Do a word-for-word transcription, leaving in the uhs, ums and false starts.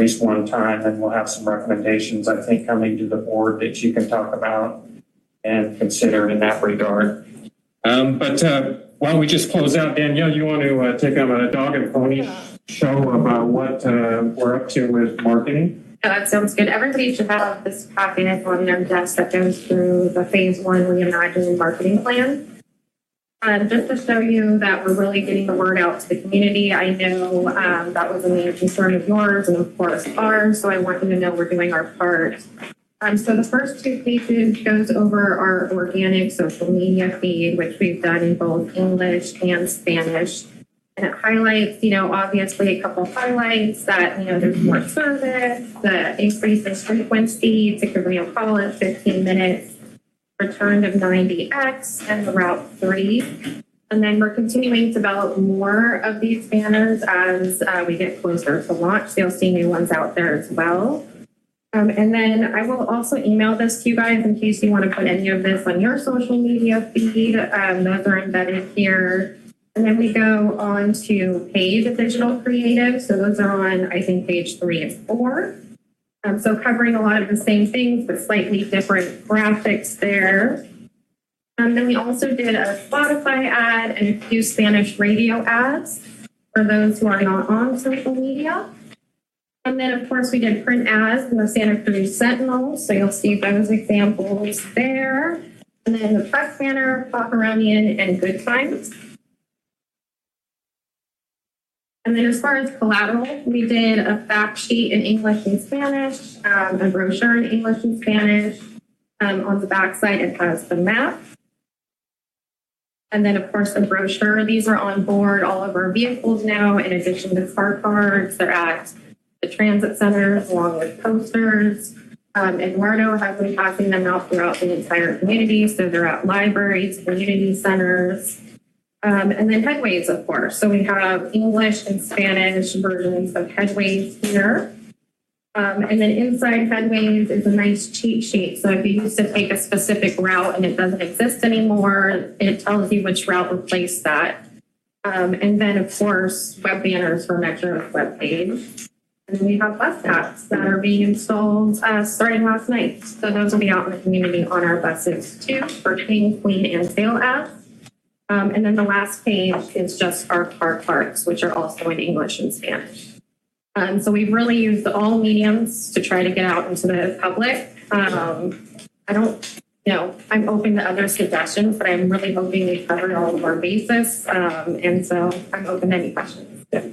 least one time, and we'll have some recommendations, I think, coming to the board that you can talk about and consider in that regard. Um, but uh, why don't we just close out? Danielle, you want to uh, take on a dog and pony show about what uh, we're up to with marketing? Yeah, that sounds good. Everybody should have this packet on their desk that goes through the phase one reimagined marketing plan. Um, just to show you that we're really getting the word out to the community. I know um, that was a major concern of yours and of course ours, so I want you to know we're doing our part. Um, so the first two pages goes over our organic social media feed, which we've done in both English and Spanish. And it highlights, you know, obviously a couple highlights that, you know, there's more service, the increase in frequency, it could be a call at fifteen minutes. Return of ninety X and the route three. And then we're continuing to develop more of these banners as uh, we get closer to launch. So you'll see new ones out there as well. Um, and then I will also email this to you guys in case you want to put any of this on your social media feed. Um, those are embedded here. And then we go on to paid digital creative. So those are on, I think, page three and four. Um, so covering a lot of the same things, but slightly different graphics there. Um, then we also did a Spotify ad and a few Spanish radio ads for those who are not on social media. And then, of course, we did print ads in the Santa Cruz Sentinel. So you'll see those examples there. And then the Press Banner, Pajaronian, and Good Times. And then as far as collateral, we did a fact sheet in English and Spanish, um, a brochure in English and Spanish. Um, on the back side, it has the map. And then, of course, the brochure. These are on board all of our vehicles now, in addition to car cards. They're at the transit centers, along with posters. Um, Eduardo has been passing them out throughout the entire community. So they're at libraries, community centers. Um, and then Headways, of course. So we have English and Spanish versions of Headways here. Um, and then inside Headways is a nice cheat sheet. So if you used to take a specific route and it doesn't exist anymore, it tells you which route replaced that. Um, and then, of course, web banners for Metro's webpage. And we have bus apps that are being installed uh, starting last night. So those will be out in the community on our buses, too, for King, Queen, and Sail apps. Um, and then the last page is just our car cards, which are also in English and Spanish. Um, so we've really used all mediums to try to get out into the public. Um, I don't, you know, I'm open to other suggestions, but I'm really hoping we covered all of our bases. Um, and so I'm open to any questions. Yeah.